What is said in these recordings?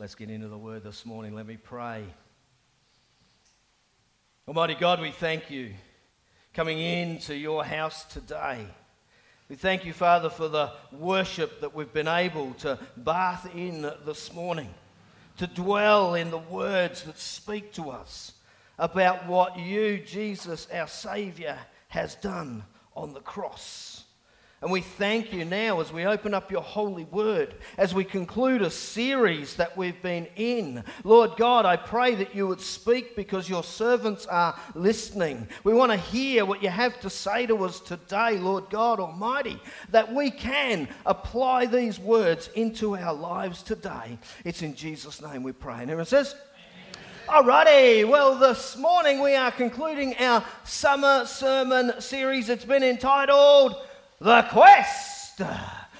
Let's get into the word this morning. Let me pray. Almighty God, we thank you coming into your house today. We thank you, Father, for the worship that we've been able to bath in this morning, to dwell in the words that speak to us about what you, Jesus, our Saviour, has done on the cross. And we thank you now as we open up your holy word, as we conclude a series that we've been in. Lord God, I pray that you would speak because your servants are listening. We want to hear what you have to say to us today, Lord God Almighty, that we can apply these words into our lives today. It's in Jesus' name we pray. And everyone says... Alrighty, well this morning we are concluding our summer sermon series. It's been entitled, The Quest,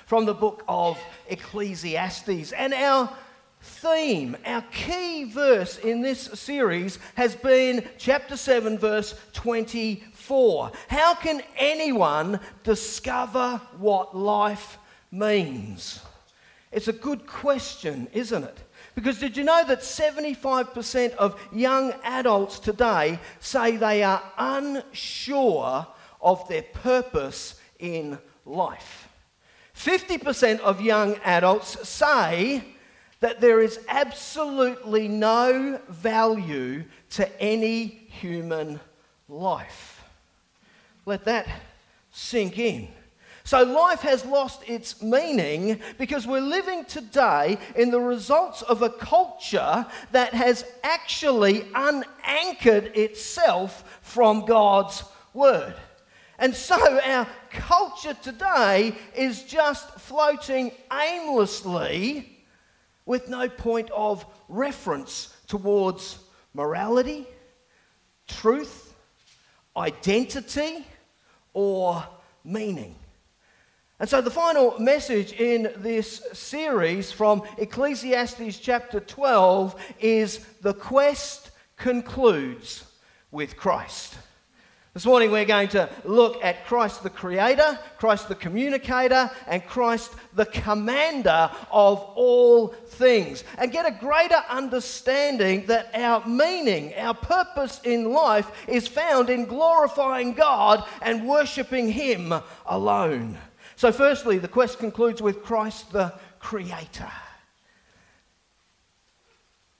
from the book of Ecclesiastes. And our theme, our key verse in this series has been chapter 7, verse 24. How can anyone discover what life means? It's a good question, isn't it? Because did you know that 75% of young adults today say they are unsure of their purpose in life? 50% of young adults say that there is absolutely no value to any human life. Let that sink in. So life has lost its meaning because we're living today in the results of a culture that has actually unanchored itself from God's word. And so our culture today is just floating aimlessly with no point of reference towards morality, truth, identity, or meaning. And so the final message in this series from Ecclesiastes chapter 12 is the quest concludes with Christ. This morning we're going to look at Christ the Creator, Christ the Communicator, and Christ the Commander of all things, and get a greater understanding that our meaning, our purpose in life is found in glorifying God and worshipping Him alone. So firstly, the quest concludes with Christ the Creator.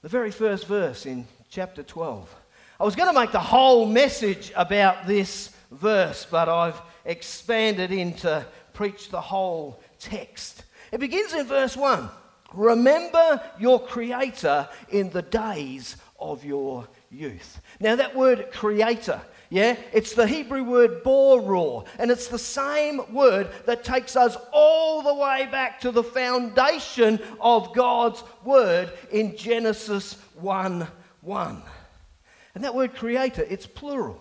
The very first verse in chapter 12. I was going to make the whole message about this verse, but I've expanded into preach the whole text. It begins in verse 1. Remember your Creator in the days of your youth. Now that word Creator... Yeah, it's the Hebrew word boror, and it's the same word that takes us all the way back to the foundation of God's word in Genesis 1:1. And that word creator, it's plural,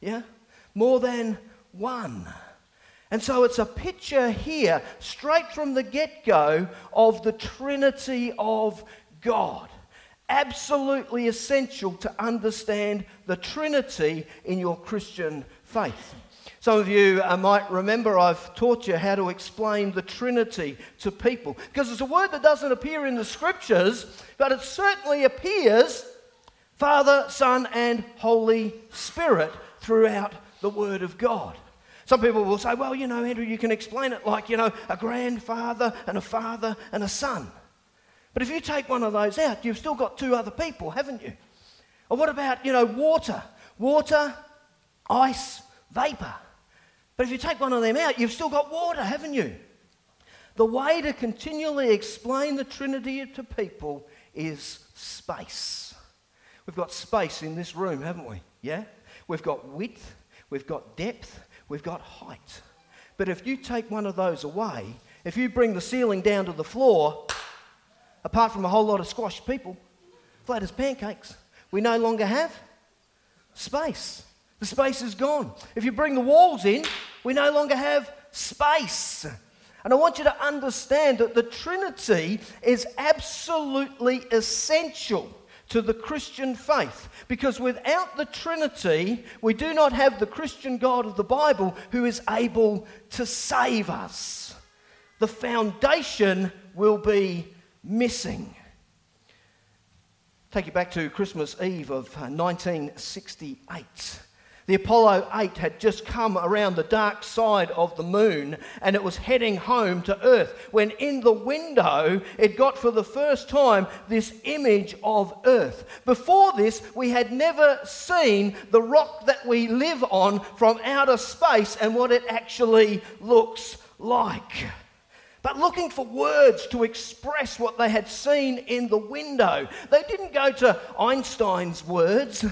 yeah? More than one. And so it's a picture here, straight from the get-go, of the Trinity of God. Absolutely essential to understand the Trinity in your Christian faith. Some of you might remember I've taught you how to explain the Trinity to people, because it's a word that doesn't appear in the Scriptures, but it certainly appears, Father, Son, and Holy Spirit, throughout the Word of God. Some people will say, well, you know, Andrew, you can explain it like, you know, a grandfather and a father and a son. But if you take one of those out, you've still got two other people, haven't you? Or what about, you know, water? Water, ice, vapour. But if you take one of them out, you've still got water, haven't you? The way to continually explain the Trinity to people is space. We've got space in this room, haven't we? Yeah? We've got width, we've got depth, we've got height. But if you take one of those away, if you bring the ceiling down to the floor... Apart from a whole lot of squashed people, flat as pancakes, we no longer have space. The space is gone. If you bring the walls in, we no longer have space. And I want you to understand that the Trinity is absolutely essential to the Christian faith, because without the Trinity, we do not have the Christian God of the Bible who is able to save us. The foundation will be missing. Take you back to Christmas Eve of 1968. The Apollo 8 had just come around the dark side of the moon and it was heading home to Earth when in the window it got for the first time this image of Earth. Before this, we had never seen the rock that we live on from outer space and what it actually looks like. But looking for words to express what they had seen in the window. They didn't go to Einstein's words.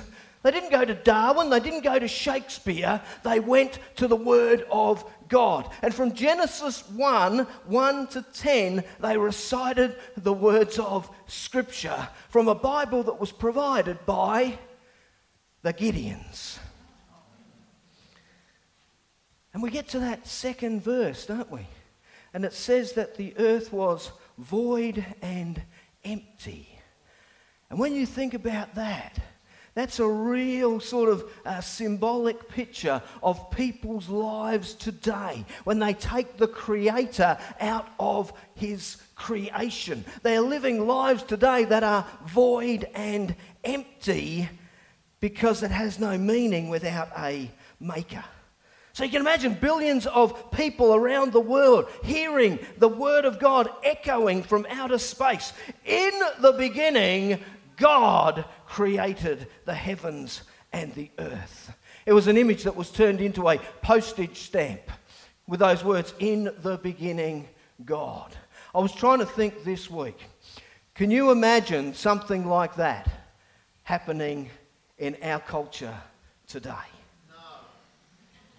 They didn't go to Darwin. They didn't go to Shakespeare. They went to the Word of God. And from Genesis 1 to 10, they recited the words of Scripture from a Bible that was provided by the Gideons. And we get to that second verse, don't we? And it says that the earth was void and empty. And when you think about that, that's a real sort of symbolic picture of people's lives today when they take the Creator out of his creation. They're living lives today that are void and empty because it has no meaning without a maker. So you can imagine billions of people around the world hearing the Word of God echoing from outer space. In the beginning, God created the heavens and the earth. It was an image that was turned into a postage stamp with those words, in the beginning, God. I was trying to think this week, can you imagine something like that happening in our culture today?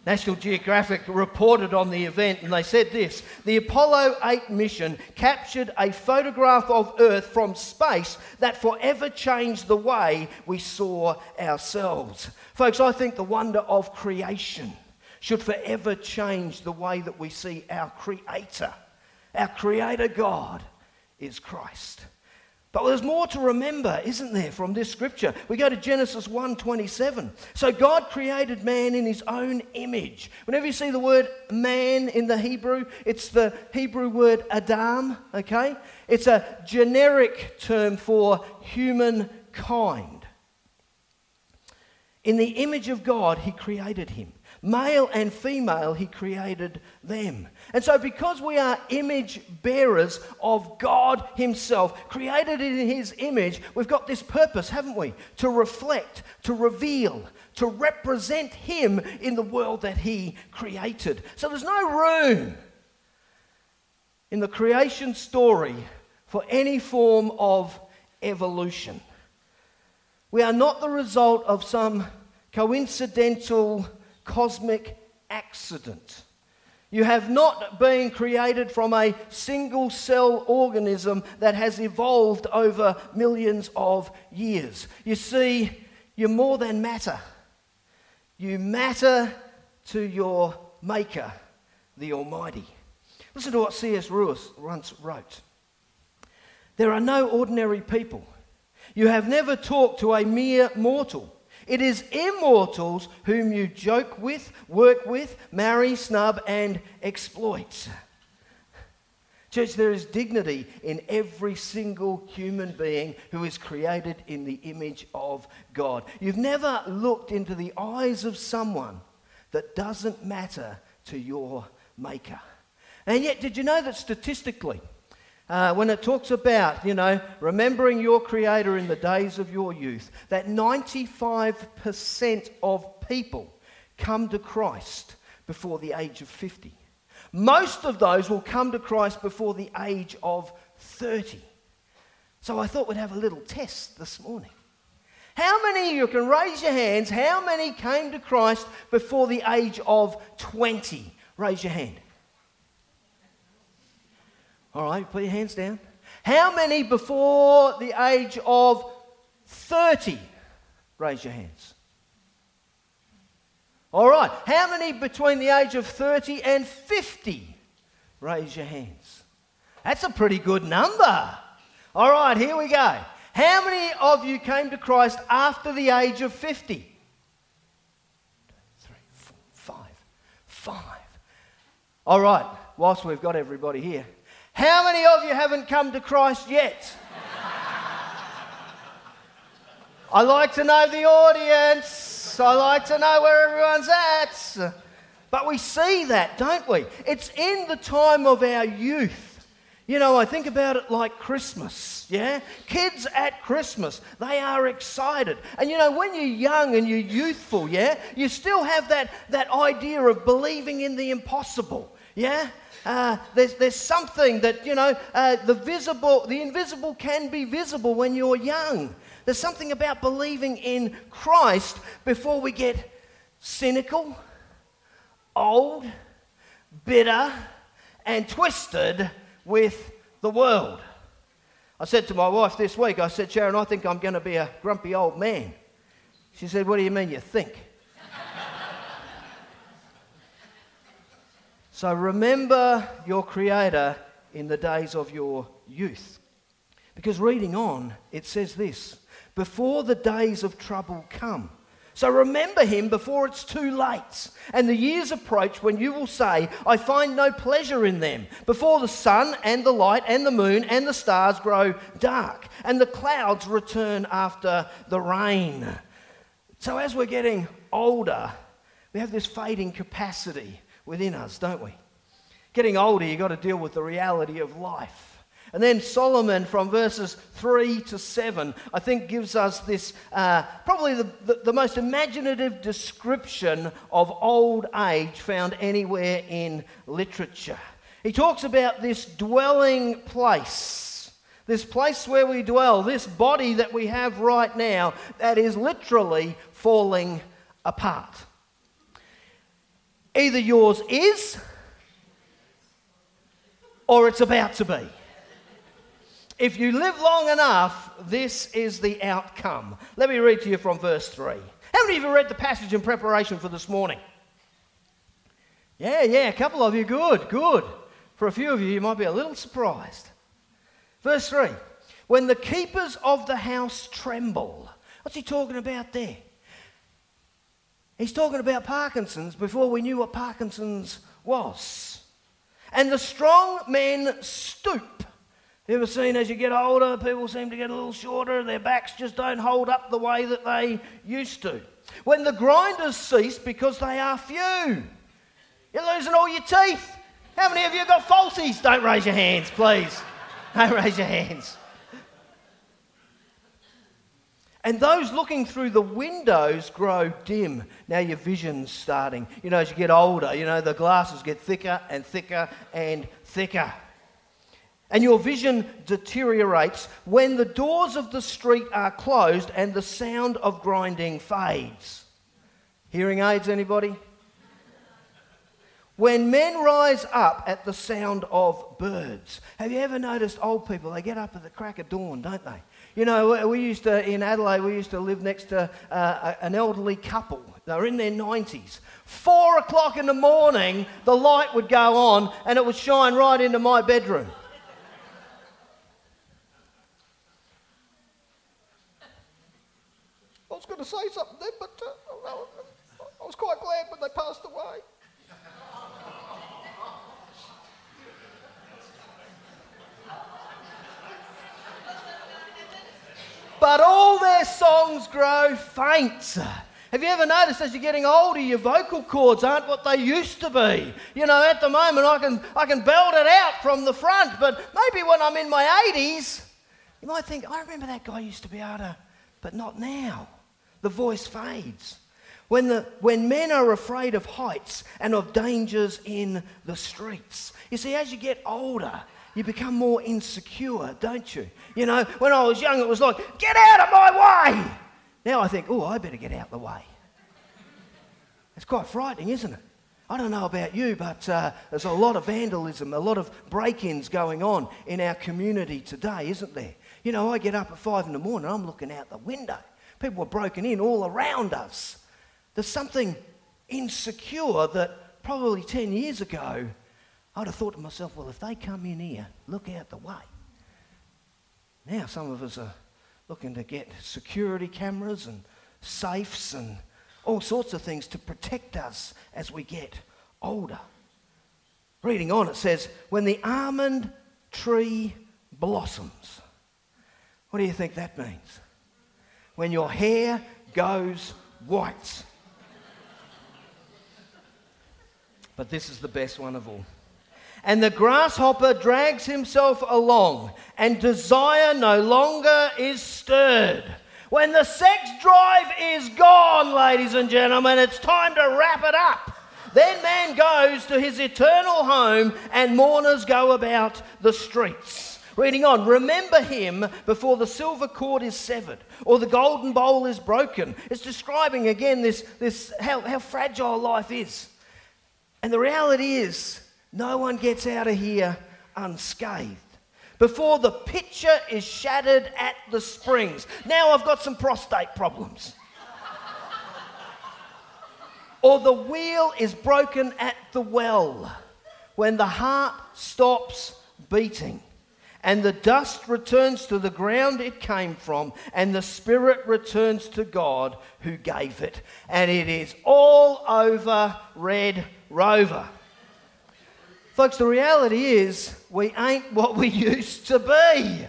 National Geographic reported on the event and they said this: the Apollo 8 mission captured a photograph of Earth from space that forever changed the way we saw ourselves. Folks, I think the wonder of creation should forever change the way that we see our Creator. Our Creator God is Christ. But there's more to remember, isn't there, from this scripture? We go to Genesis 1:27. So God created man in his own image. Whenever you see the word man in the Hebrew, it's the Hebrew word Adam, okay? It's a generic term for humankind. In the image of God, he created him. Male and female, he created them. And so because we are image bearers of God himself, created in his image, we've got this purpose, haven't we? To reflect, to reveal, to represent him in the world that he created. So there's no room in the creation story for any form of evolution. We are not the result of some coincidental cosmic accident. You have not been created from a single cell organism that has evolved over millions of years. You see, you're more than matter. You matter to your Maker, the Almighty. Listen to what C.S. Lewis once wrote. There are no ordinary people. You have never talked to a mere mortal. It is immortals whom you joke with, work with, marry, snub, and exploit. Church, there is dignity in every single human being who is created in the image of God. You've never looked into the eyes of someone that doesn't matter to your Maker. And yet, did you know that statistically, when it talks about, remembering your Creator in the days of your youth, that 95% of people come to Christ before the age of 50. Most of those will come to Christ before the age of 30. So I thought we'd have a little test this morning. How many, you can raise your hands, how many came to Christ before the age of 20? Raise your hand. All right, put your hands down. How many before the age of 30? Raise your hands. All right, how many between the age of 30 and 50? Raise your hands. That's a pretty good number. All right, here we go. How many of you came to Christ after the age of 50? 5. All right, whilst we've got everybody here, how many of you haven't come to Christ yet? I like to know the audience. I like to know where everyone's at. But we see that, don't we? It's in the time of our youth. You know, I think about it like Christmas, yeah? Kids at Christmas, they are excited. And, you know, when you're young and you're youthful, yeah, you still have that idea of believing in the impossible, yeah? There's something that, you know, the invisible can be visible when you're young. There's something about believing in Christ before we get cynical, old, bitter, and twisted with the world. I said to my wife this week, I said, Sharon, I think I'm going to be a grumpy old man. She said, what do you mean you think? So remember your Creator in the days of your youth. Because reading on, it says this, before the days of trouble come. So remember him before it's too late, and the years approach when you will say, I find no pleasure in them, before the sun and the light and the moon and the stars grow dark, and the clouds return after the rain. So as we're getting older, we have this fading capacity within us, don't we? Getting older, you've got to deal with the reality of life. And then Solomon, from verses 3 to 7, I think gives us this, probably the most imaginative description of old age found anywhere in literature. He talks about this dwelling place, this place where we dwell, this body that we have right now that is literally falling apart. Either yours is, or it's about to be. If you live long enough, this is the outcome. Let me read to you from verse 3. How many of you read the passage in preparation for this morning? Yeah, a couple of you. Good. For a few of you might be a little surprised. Verse 3. When the keepers of the house tremble. What's he talking about there? He's talking about Parkinson's before we knew what Parkinson's was. And the strong men stoop. You ever seen as you get older, people seem to get a little shorter, their backs just don't hold up the way that they used to. When the grinders cease because they are few, you're losing all your teeth. How many of you got falsies? Don't raise your hands, please. Don't raise your hands. And those looking through the windows grow dim. Now your vision's starting. You know, as you get older, you know, the glasses get thicker and thicker and thicker. And your vision deteriorates when the doors of the street are closed and the sound of grinding fades. Hearing aids, anybody? When men rise up at the sound of birds. Have you ever noticed old people, they get up at the crack of dawn, don't they? You know, in Adelaide, we used to live next to an elderly couple. They were in their 90s. 4 o'clock in the morning, the light would go on and it would shine right into my bedroom. I was going to say something then, but I was quite glad when they passed away. But all their songs grow faint. Have you ever noticed as you're getting older, your vocal cords aren't what they used to be? You know, at the moment I can belt it out from the front, but maybe when I'm in my 80s, you might think, I remember that guy used to be able to, but not now. The voice fades. When men are afraid of heights and of dangers in the streets. You see, as you get older, you become more insecure, don't you? You know, when I was young, it was like, get out of my way! Now I think, oh, I better get out of the way. It's quite frightening, isn't it? I don't know about you, but there's a lot of vandalism, a lot of break-ins going on in our community today, isn't there? You know, I get up at 5 a.m, I'm looking out the window. People are broken in all around us. There's something insecure that probably 10 years ago, I'd have thought to myself, well, if they come in here, look out the way. Now some of us are looking to get security cameras and safes and all sorts of things to protect us as we get older. Reading on, it says, when the almond tree blossoms. What do you think that means? when your hair goes white. But this is the best one of all. And the grasshopper drags himself along, and desire no longer is stirred. When the sex drive is gone, ladies and gentlemen, it's time to wrap it up. Then man goes to his eternal home, and mourners go about the streets. Reading on, remember him before the silver cord is severed or the golden bowl is broken. It's describing again this how fragile life is. And the reality is, no one gets out of here unscathed. Before the pitcher is shattered at the springs. Now I've got some prostate problems. Or the wheel is broken at the well, when the heart stops beating, and the dust returns to the ground it came from, and the spirit returns to God who gave it. And it is all over, Red Rover. Folks, the reality is we ain't what we used to be.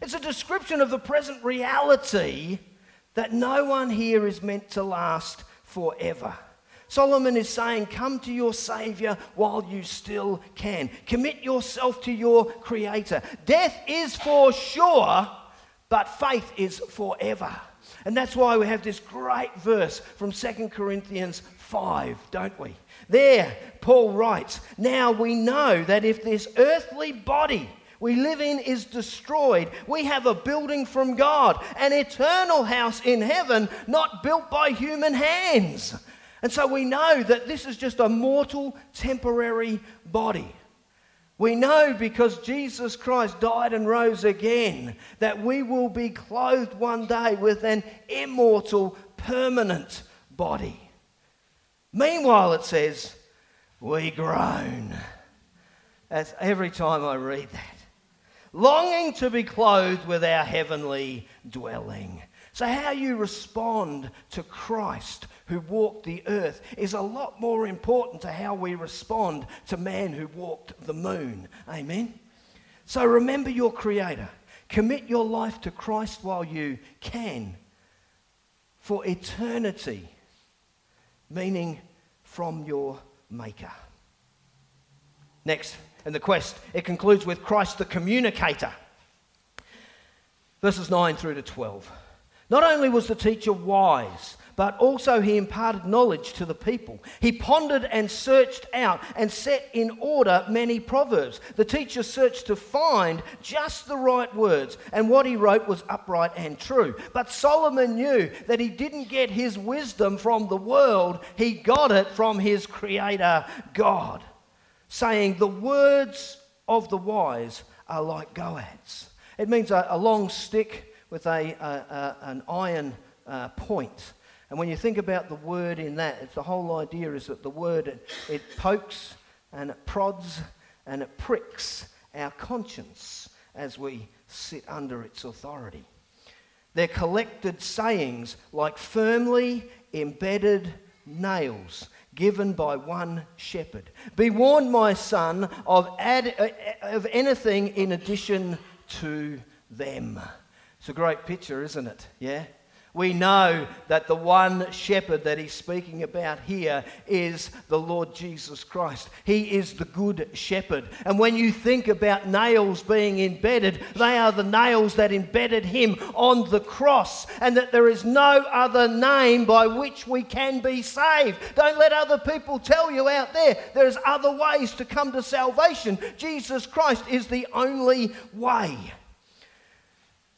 It's a description of the present reality that no one here is meant to last forever. Solomon is saying, come to your Saviour while you still can. Commit yourself to your Creator. Death is for sure, but faith is forever. And that's why we have this great verse from 2 Corinthians 5, don't we? There, Paul writes, now we know that if this earthly body we live in is destroyed, we have a building from God, an eternal house in heaven, not built by human hands. And so we know that this is just a mortal, temporary body. We know because Jesus Christ died and rose again that we will be clothed one day with an immortal, permanent body. Meanwhile, it says, we groan. That's every time I read that. Longing to be clothed with our heavenly dwelling. So how you respond to Christ who walked the earth is a lot more important to how we respond to man who walked the moon. Amen? So remember your Creator. Commit your life to Christ while you can, for eternity, meaning from your Maker. Next, in the quest, it concludes with Christ the communicator. Verses 9 through to 12. Not only was the teacher wise, but also he imparted knowledge to the people. He pondered and searched out and set in order many proverbs. The teacher searched to find just the right words, and what he wrote was upright and true. But Solomon knew that he didn't get his wisdom from the world, he got it from his Creator God, saying, the words of the wise are like goads. It means a long stick with an iron point. And when you think about the word in that, it's the whole idea is that the word, it pokes and it prods and it pricks our conscience as we sit under its authority. They're collected sayings like firmly embedded nails given by one shepherd. Be warned, my son, of anything in addition to them. It's a great picture, isn't it? Yeah? We know that the one shepherd that he's speaking about here is the Lord Jesus Christ. He is the good shepherd. And when you think about nails being embedded, they are the nails that embedded him on the cross, and that there is no other name by which we can be saved. Don't let other people tell you out there, there's other ways to come to salvation. Jesus Christ is the only way.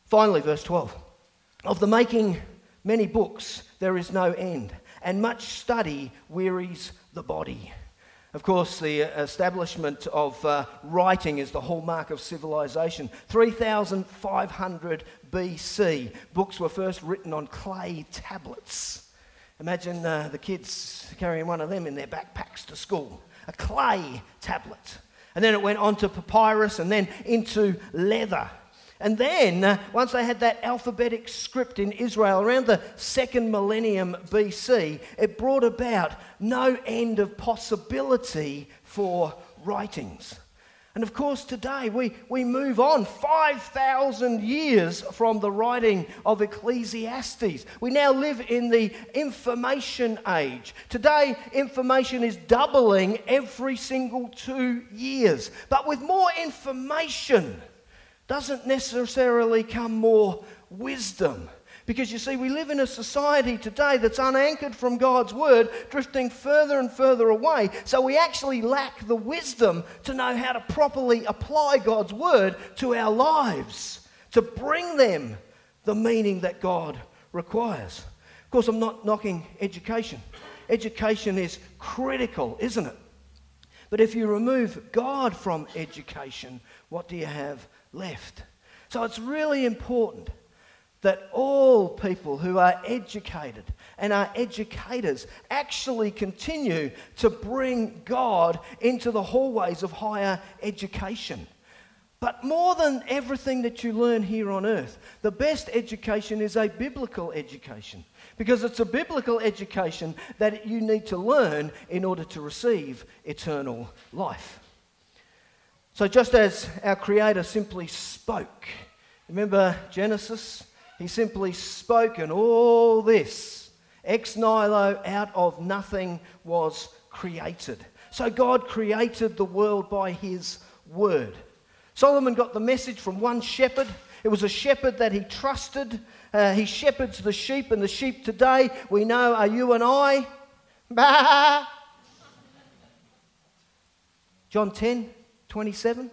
Finally, verse 12. Of the making many books, there is no end, and much study wearies the body. Of course, the establishment of writing is the hallmark of civilization. 3,500 BC, books were first written on clay tablets. Imagine the kids carrying one of them in their backpacks to school, a clay tablet. And then it went on to papyrus and then into leather. And then, once they had that alphabetic script in Israel around the second millennium BC, it brought about no end of possibility for writings. And of course, today we move on 5,000 years from the writing of Ecclesiastes. We now live in the information age. Today, information is doubling every single 2 years. But with more information doesn't necessarily come more wisdom. Because you see, we live in a society today that's unanchored from God's word, drifting further and further away. So we actually lack the wisdom to know how to properly apply God's word to our lives, to bring them the meaning that God requires. Of course, I'm not knocking education. Education is critical, isn't it? But if you remove God from education, what do you have left? So it's really important that all people who are educated and are educators actually continue to bring God into the hallways of higher education. But more than everything that you learn here on earth, the best education is a biblical education, because it's a biblical education that you need to learn in order to receive eternal life. So just as our Creator simply spoke, remember Genesis? He simply spoke, and all this, ex nihilo, out of nothing, was created. So God created the world by his word. Solomon got the message from one shepherd. It was a shepherd that he trusted. He shepherds the sheep, and the sheep today we know are you and I. Bah! John 10:27.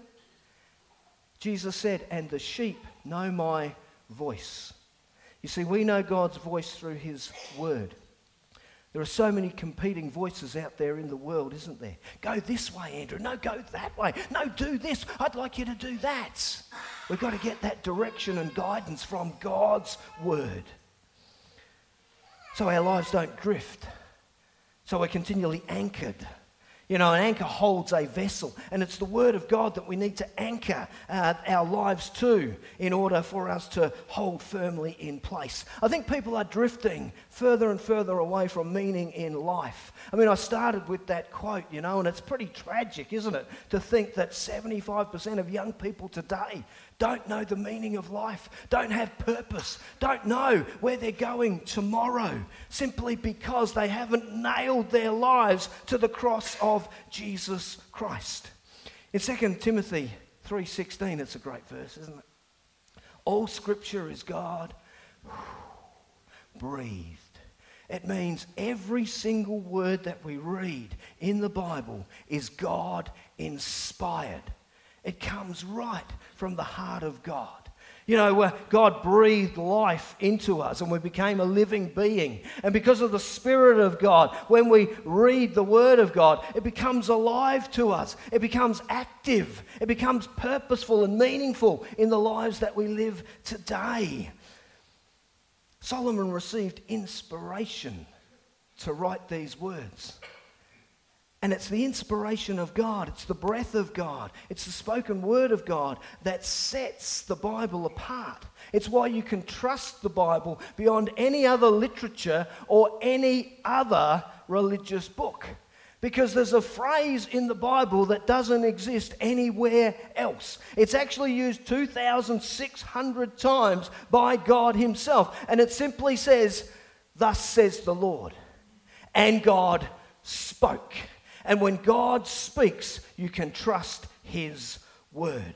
Jesus said, "And the sheep know my voice." You see, we know God's voice through his word. There are so many competing voices out there in the world, isn't there? Go this way, Andrew. No, go that way. No, do this. I'd like you to do that. We've got to get that direction and guidance from God's word, so our lives don't drift, so we're continually anchored. You know, an anchor holds a vessel, and it's the Word of God that we need to anchor our lives to in order for us to hold firmly in place. I think people are drifting further and further away from meaning in life. I mean, I started with that quote, you know, and it's pretty tragic, isn't it, to think that 75% of young people today don't know the meaning of life, don't have purpose, don't know where they're going tomorrow, simply because they haven't nailed their lives to the cross of Jesus Christ. In 2 Timothy 3:16, it's a great verse, isn't it? All scripture is God breathed. It means every single word that we read in the Bible is God inspired. It comes right from the heart of God. You know, God breathed life into us, and we became a living being. And because of the Spirit of God, when we read the Word of God, it becomes alive to us. It becomes active. It becomes purposeful and meaningful in the lives that we live today. Solomon received inspiration to write these words. And it's the inspiration of God, it's the breath of God, it's the spoken word of God that sets the Bible apart. It's why you can trust the Bible beyond any other literature or any other religious book. Because there's a phrase in the Bible that doesn't exist anywhere else. It's actually used 2,600 times by God himself. And it simply says, "Thus says the Lord." And God spoke. And when God speaks, you can trust his word.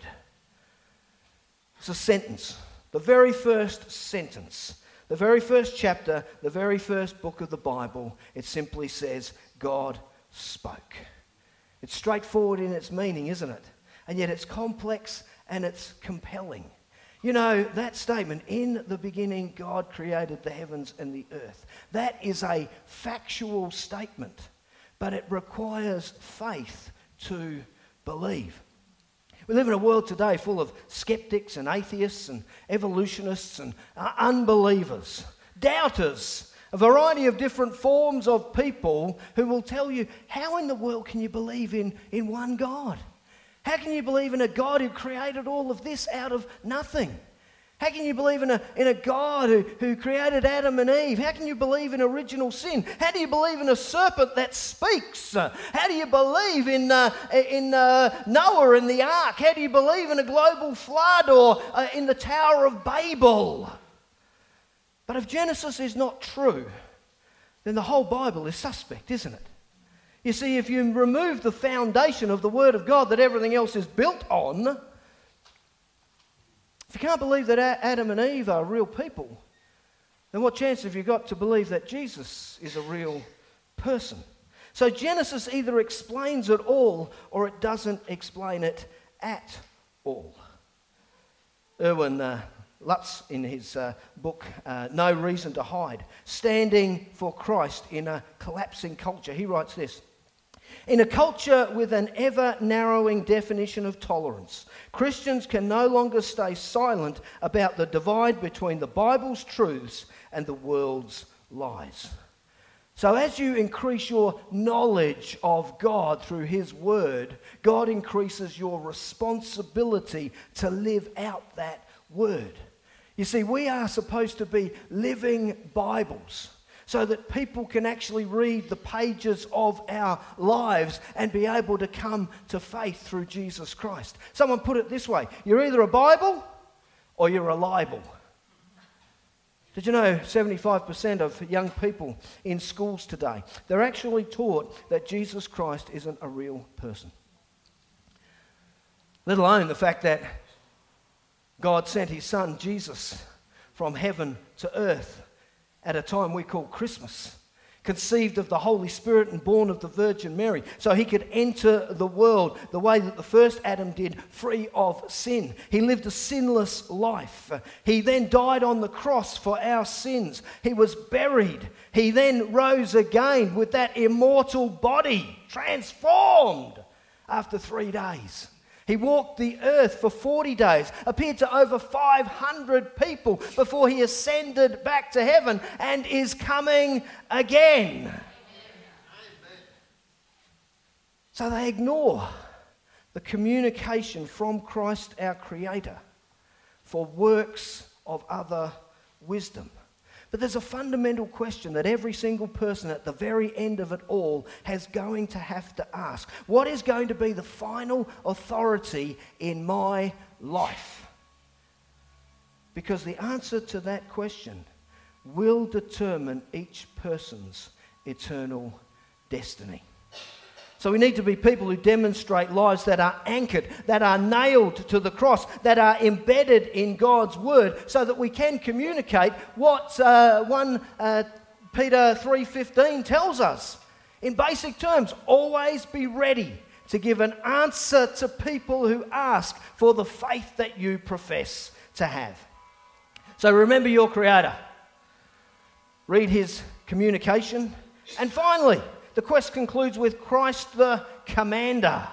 It's a sentence. The very first sentence, the very first chapter, the very first book of the Bible, it simply says, God spoke. It's straightforward in its meaning, isn't it? And yet it's complex and it's compelling. You know, that statement, in the beginning God created the heavens and the earth, that is a factual statement. But it requires faith to believe. We live in a world today full of skeptics and atheists and evolutionists and unbelievers, doubters, a variety of different forms of people who will tell you, how in the world can you believe in one God? How can you believe in a God who created all of this out of nothing? How can you believe in a God who created Adam and Eve? How can you believe in original sin? How do you believe in a serpent that speaks? How do you believe in Noah and the ark? How do you believe in a global flood or in the Tower of Babel? But if Genesis is not true, then the whole Bible is suspect, isn't it? You see, if you remove the foundation of the Word of God that everything else is built on, if you can't believe that Adam and Eve are real people, then what chance have you got to believe that Jesus is a real person? So Genesis either explains it all or it doesn't explain it at all. Erwin Lutz, in his book, No Reason to Hide, Standing for Christ in a Collapsing Culture, he writes this: in a culture with an ever-narrowing definition of tolerance, Christians can no longer stay silent about the divide between the Bible's truths and the world's lies. So as you increase your knowledge of God through His Word, God increases your responsibility to live out that Word. You see, we are supposed to be living Bibles, so that people can actually read the pages of our lives and be able to come to faith through Jesus Christ. Someone put it this way: you're either a Bible or you're a libel. Did you know 75% of young people in schools today, they're actually taught that Jesus Christ isn't a real person? Let alone the fact that God sent His Son Jesus from heaven to earth at a time we call Christmas, conceived of the Holy Spirit and born of the Virgin Mary, so He could enter the world the way that the first Adam did, free of sin. He lived a sinless life. He then died on the cross for our sins. He was buried. He then rose again with that immortal body, transformed after 3 days. He walked the earth for 40 days, appeared to over 500 people before He ascended back to heaven, and is coming again. Amen. So they ignore the communication from Christ our Creator for works of other wisdom. But there's a fundamental question that every single person at the very end of it all has going to have to ask. What is going to be the final authority in my life? Because the answer to that question will determine each person's eternal destiny. So we need to be people who demonstrate lives that are anchored, that are nailed to the cross, that are embedded in God's Word, so that we can communicate what 1 Peter 3:15 tells us. In basic terms, always be ready to give an answer to people who ask for the faith that you profess to have. So remember your Creator. Read His communication. And finally, the quest concludes with Christ the Commander.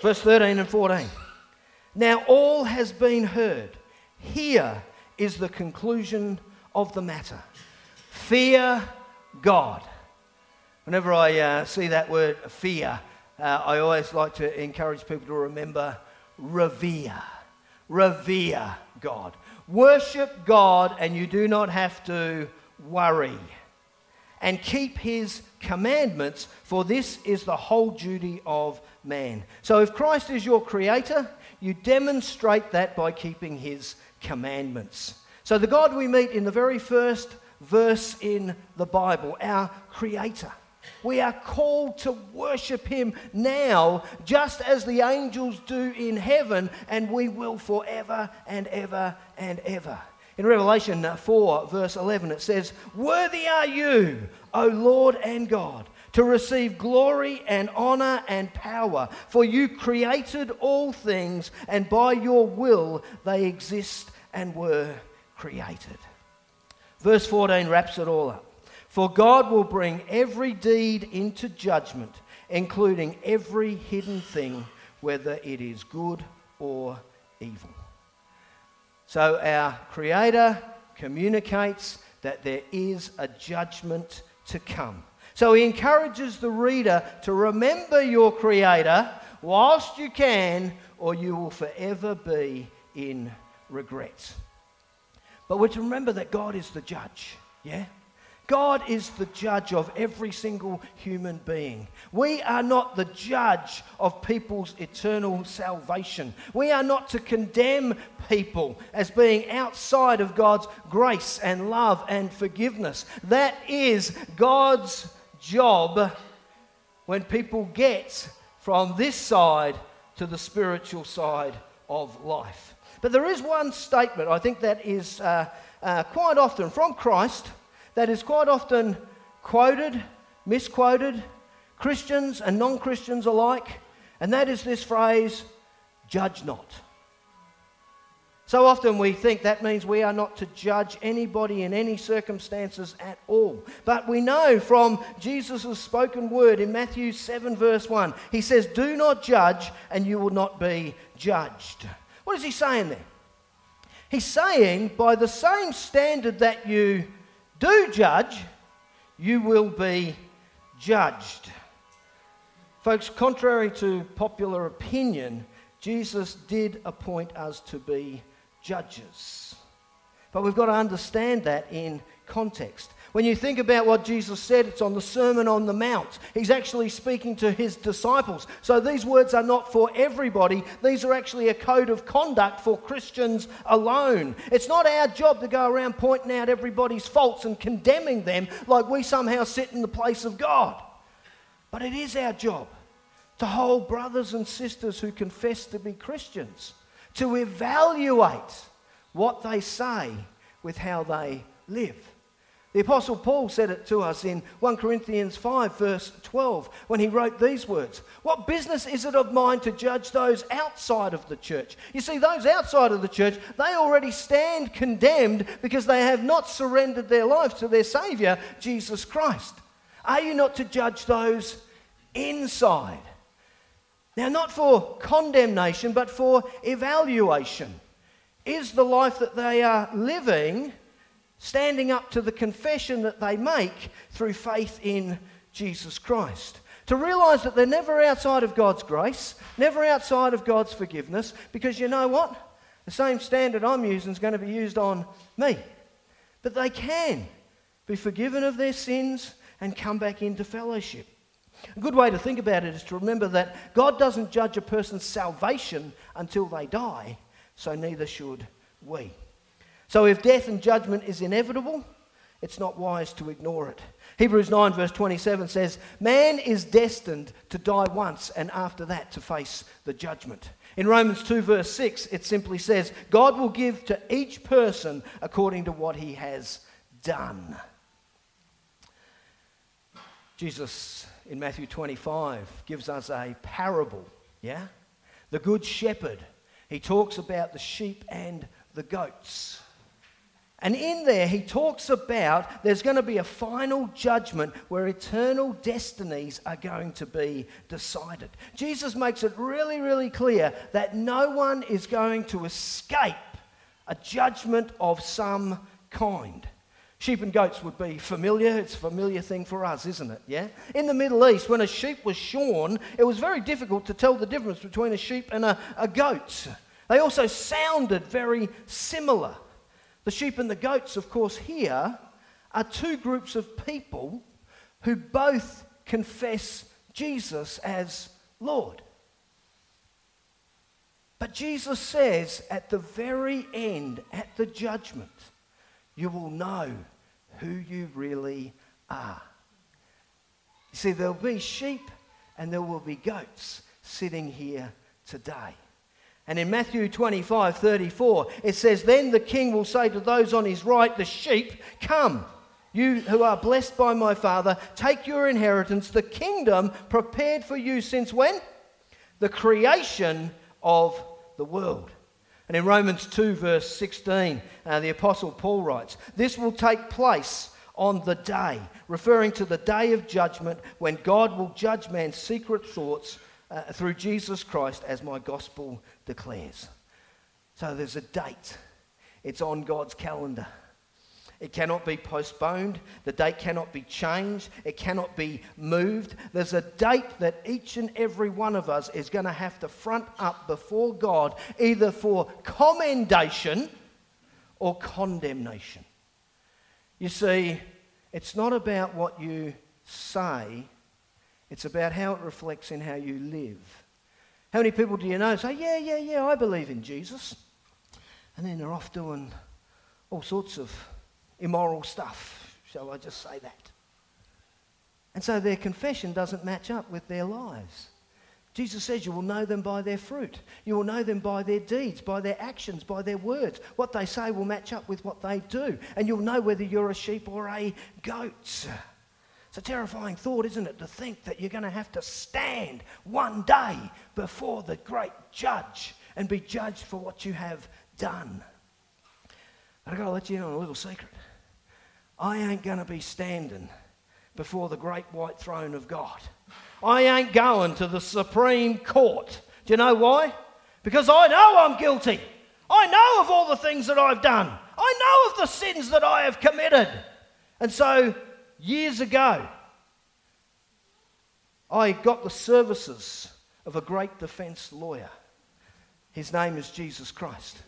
Verse 13 and 14. Now all has been heard. Here is the conclusion of the matter: fear God. Whenever I see that word fear, I always like to encourage people to remember revere. Revere God. Worship God and you do not have to worry. And keep His commandments, for this is the whole duty of man. So if Christ is your Creator, you demonstrate that by keeping His commandments. So the God we meet in the very first verse in the Bible, our Creator, we are called to worship Him now, just as the angels do in heaven, and we will forever and ever and ever. In Revelation 4, verse 11, it says, "Worthy are you, O Lord and God, to receive glory and honor and power, for you created all things, and by your will they exist and were created." Verse 14 wraps it all up. "For God will bring every deed into judgment, including every hidden thing, whether it is good or evil." So our Creator communicates that there is a judgment to come. So He encourages the reader to remember your Creator whilst you can, or you will forever be in regrets. But we're to remember that God is the judge, yeah? God is the judge of every single human being. We are not the judge of people's eternal salvation. We are not to condemn people as being outside of God's grace and love and forgiveness. That is God's job when people get from this side to the spiritual side of life. But there is one statement I think that is quite often from Christ, that is quite often quoted, misquoted, Christians and non-Christians alike, and that is this phrase, judge not. So often we think that means we are not to judge anybody in any circumstances at all. But we know from Jesus' spoken word in Matthew 7 verse 1, he says, do not judge and you will not be judged. What is he saying there? He's saying by the same standard that you do judge, you will be judged. Folks, contrary to popular opinion, Jesus did appoint us to be judges. But we've got to understand that in context. When you think about what Jesus said, it's on the Sermon on the Mount. He's actually speaking to his disciples. So these words are not for everybody. These are actually a code of conduct for Christians alone. It's not our job to go around pointing out everybody's faults and condemning them like we somehow sit in the place of God. But it is our job to hold brothers and sisters who confess to be Christians to evaluate what they say with how they live. The Apostle Paul said it to us in 1 Corinthians 5 verse 12 when he wrote these words, what business is it of mine to judge those outside of the church? You see, those outside of the church, they already stand condemned because they have not surrendered their lives to their Saviour, Jesus Christ. Are you not to judge those inside? Now, not for condemnation, but for evaluation. Is the life that they are living standing up to the confession that they make through faith in Jesus Christ? To realise that they're never outside of God's grace, never outside of God's forgiveness, because you know what? The same standard I'm using is going to be used on me. But they can be forgiven of their sins and come back into fellowship. A good way to think about it is to remember that God doesn't judge a person's salvation until they die, so neither should we. So if death and judgment is inevitable, it's not wise to ignore it. Hebrews 9 verse 27 says, man is destined to die once and after that to face the judgment. In Romans 2 verse 6, it simply says, God will give to each person according to what he has done. Jesus in Matthew 25 gives us a parable, yeah? The good shepherd, he talks about the sheep and the goats. And in there, he talks about there's going to be a final judgment where eternal destinies are going to be decided. Jesus makes it really, really clear that no one is going to escape a judgment of some kind. Sheep and goats would be familiar. It's a familiar thing for us, isn't it? Yeah. In the Middle East, when a sheep was shorn, it was very difficult to tell the difference between a sheep and a goat. They also sounded very similar. The sheep and the goats, of course, here are two groups of people who both confess Jesus as Lord. But Jesus says at the very end, at the judgment, you will know who you really are. You see, there'll be sheep and there will be goats sitting here today. And in Matthew 25:34, it says, then the king will say to those on his right, the sheep, come, you who are blessed by my Father, take your inheritance, the kingdom prepared for you since when? The creation of the world. And in Romans 2 verse 16, the Apostle Paul writes, this will take place on the day, referring to the day of judgment when God will judge man's secret thoughts through Jesus Christ, as my gospel declares. So there's a date. It's on God's calendar. It cannot be postponed. The date cannot be changed. It cannot be moved. There's a date that each and every one of us is going to have to front up before God, either for commendation or condemnation. You see, it's not about what you say. It's about how it reflects in how you live. How many people do you know say, yeah, I believe in Jesus? And then they're off doing all sorts of immoral stuff, shall I just say that? And so their confession doesn't match up with their lives. Jesus says you will know them by their fruit. You will know them by their deeds, by their actions, by their words. What they say will match up with what they do. And you'll know whether you're a sheep or a goat. It's a terrifying thought, isn't it, to think that you're going to have to stand one day before the great judge and be judged for what you have done. But I've got to let you in on a little secret. I ain't going to be standing before the great white throne of God. I ain't going to the Supreme Court. Do you know why? Because I know I'm guilty. I know of all the things that I've done. I know of the sins that I have committed. And so, years ago, I got the services of a great defense lawyer. His name is Jesus Christ.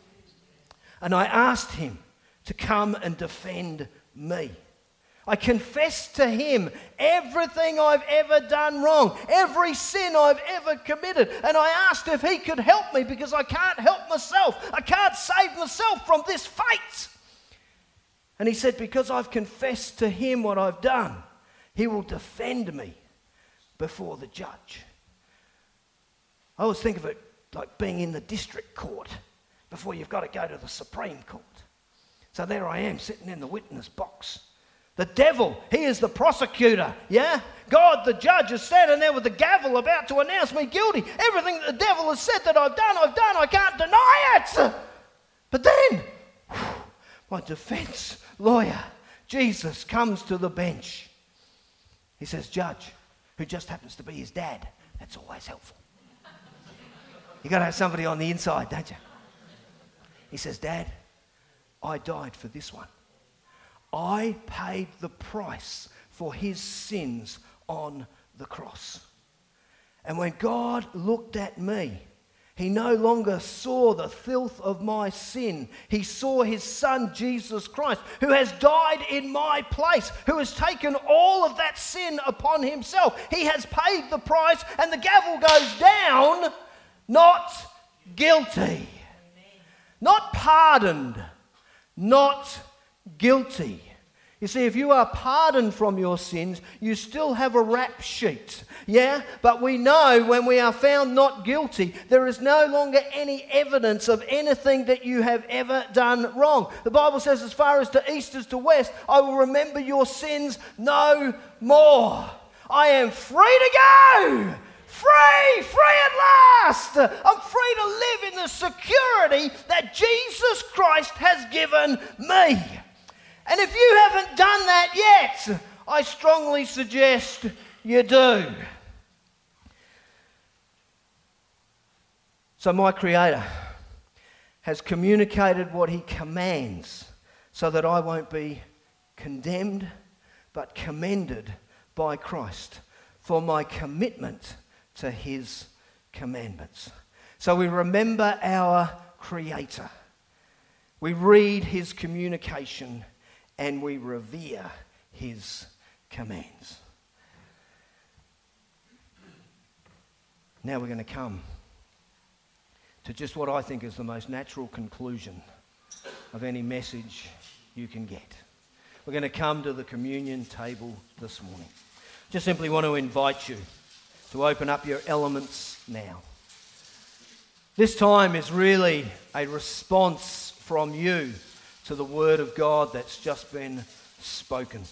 And I asked him to come and defend me. I confessed to him everything I've ever done wrong, every sin I've ever committed. And I asked if he could help me because I can't help myself. I can't save myself from this fate. And he said, because I've confessed to him what I've done, he will defend me before the judge. I always think of it like being in the district court before you've got to go to the Supreme Court. So there I am sitting in the witness box. The devil, he is the prosecutor, yeah? God, the judge, is standing there with the gavel about to announce me guilty. Everything that the devil has said that I've done, I can't deny it. But then, my defense lawyer, Jesus, comes to the bench. He says, Judge, who just happens to be his dad. That's always helpful. You got to have somebody on the inside, don't you? He says, Dad, I died for this one. I paid the price for his sins on the cross. And when God looked at me, he no longer saw the filth of my sin. He saw his son, Jesus Christ, who has died in my place, who has taken all of that sin upon himself. He has paid the price, and the gavel goes down, not guilty. Amen. Not pardoned, not guilty. You see, if you are pardoned from your sins, you still have a rap sheet, yeah? But we know when we are found not guilty, there is no longer any evidence of anything that you have ever done wrong. The Bible says, as far as to east as to west, I will remember your sins no more. I am free to go! Free at last! I'm free to live in the security that Jesus Christ has given me. And if you haven't done that yet, I strongly suggest you do. So my Creator has communicated what he commands so that I won't be condemned but commended by Christ for my commitment to his commandments. So we remember our Creator. We read his communication and we revere his commands. Now we're going to come to just what I think is the most natural conclusion of any message you can get. We're going to come to the communion table this morning. Just simply want to invite you to open up your elements now. This time is really a response from you to the word of God that's just been spoken.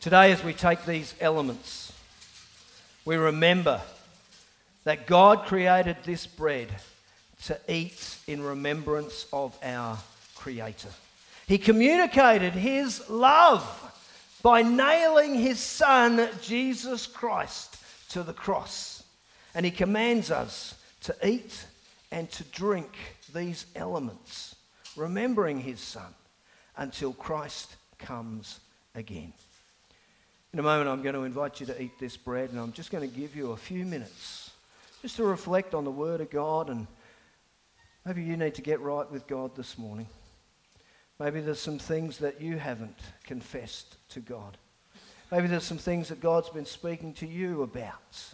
Today, as we take these elements, we remember that God created this bread to eat in remembrance of our Creator. He communicated his love by nailing his Son, Jesus Christ, to the cross. And he commands us to eat and to drink these elements, remembering his son, until Christ comes again. In a moment, I'm going to invite you to eat this bread, and I'm just going to give you a few minutes just to reflect on the Word of God, and maybe you need to get right with God this morning. Maybe there's some things that you haven't confessed to God. Maybe there's some things that God's been speaking to you about.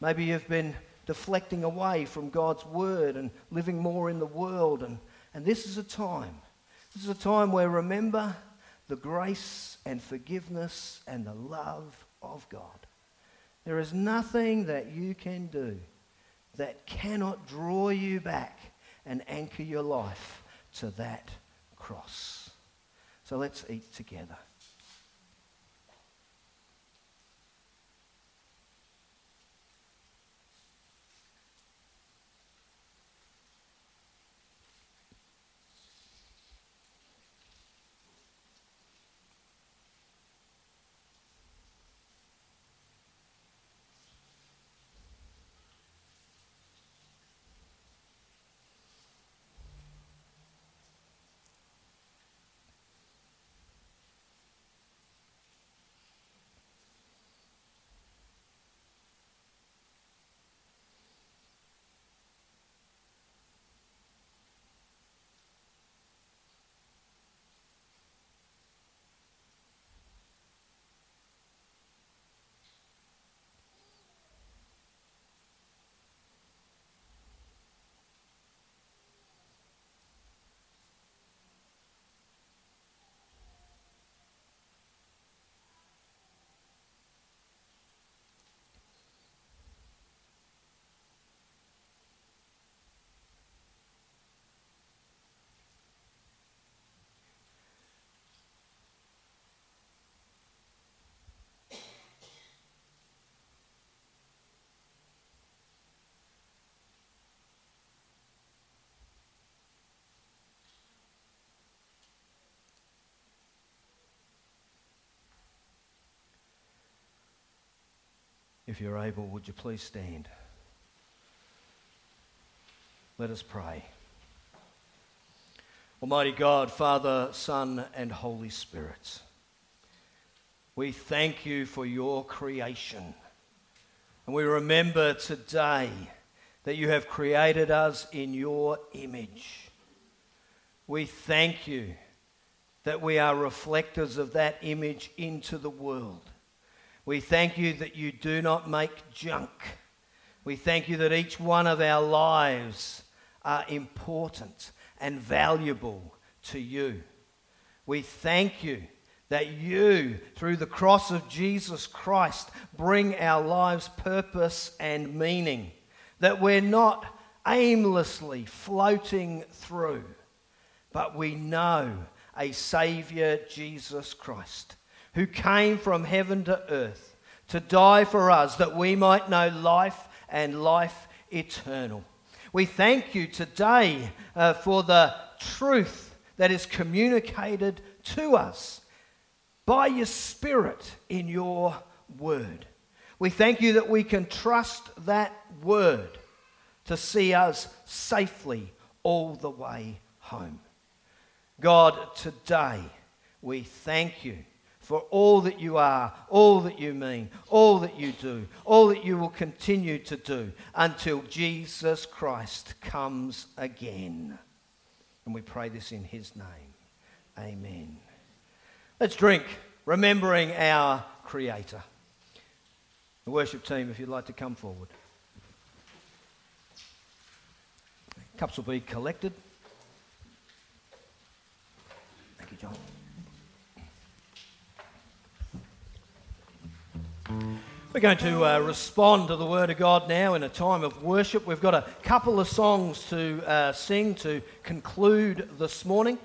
Maybe you've been deflecting away from God's Word and living more in the world, and this is a time. This is a time where remember the grace and forgiveness and the love of God. There is nothing that you can do that cannot draw you back and anchor your life to that cross. So let's eat together. If you're able, would you please stand? Let us pray. Almighty God, Father, Son, and Holy Spirit, we thank you for your creation. And we remember today that you have created us in your image. We thank you that we are reflectors of that image into the world. We thank you that you do not make junk. We thank you that each one of our lives are important and valuable to you. We thank you that you, through the cross of Jesus Christ, bring our lives purpose and meaning, that we're not aimlessly floating through, but we know a Saviour, Jesus Christ, who came from heaven to earth to die for us, that we might know life and life eternal. We thank you today for the truth that is communicated to us by your Spirit in your Word. We thank you that we can trust that Word to see us safely all the way home. God, today we thank you for all that you are, all that you mean, all that you do, all that you will continue to do until Jesus Christ comes again. And we pray this in his name. Amen. Let's drink, remembering our Creator. The worship team, if you'd like to come forward. Cups will be collected. Thank you, John. We're going to respond to the Word of God now in a time of worship. We've got a couple of songs to sing to conclude this morning.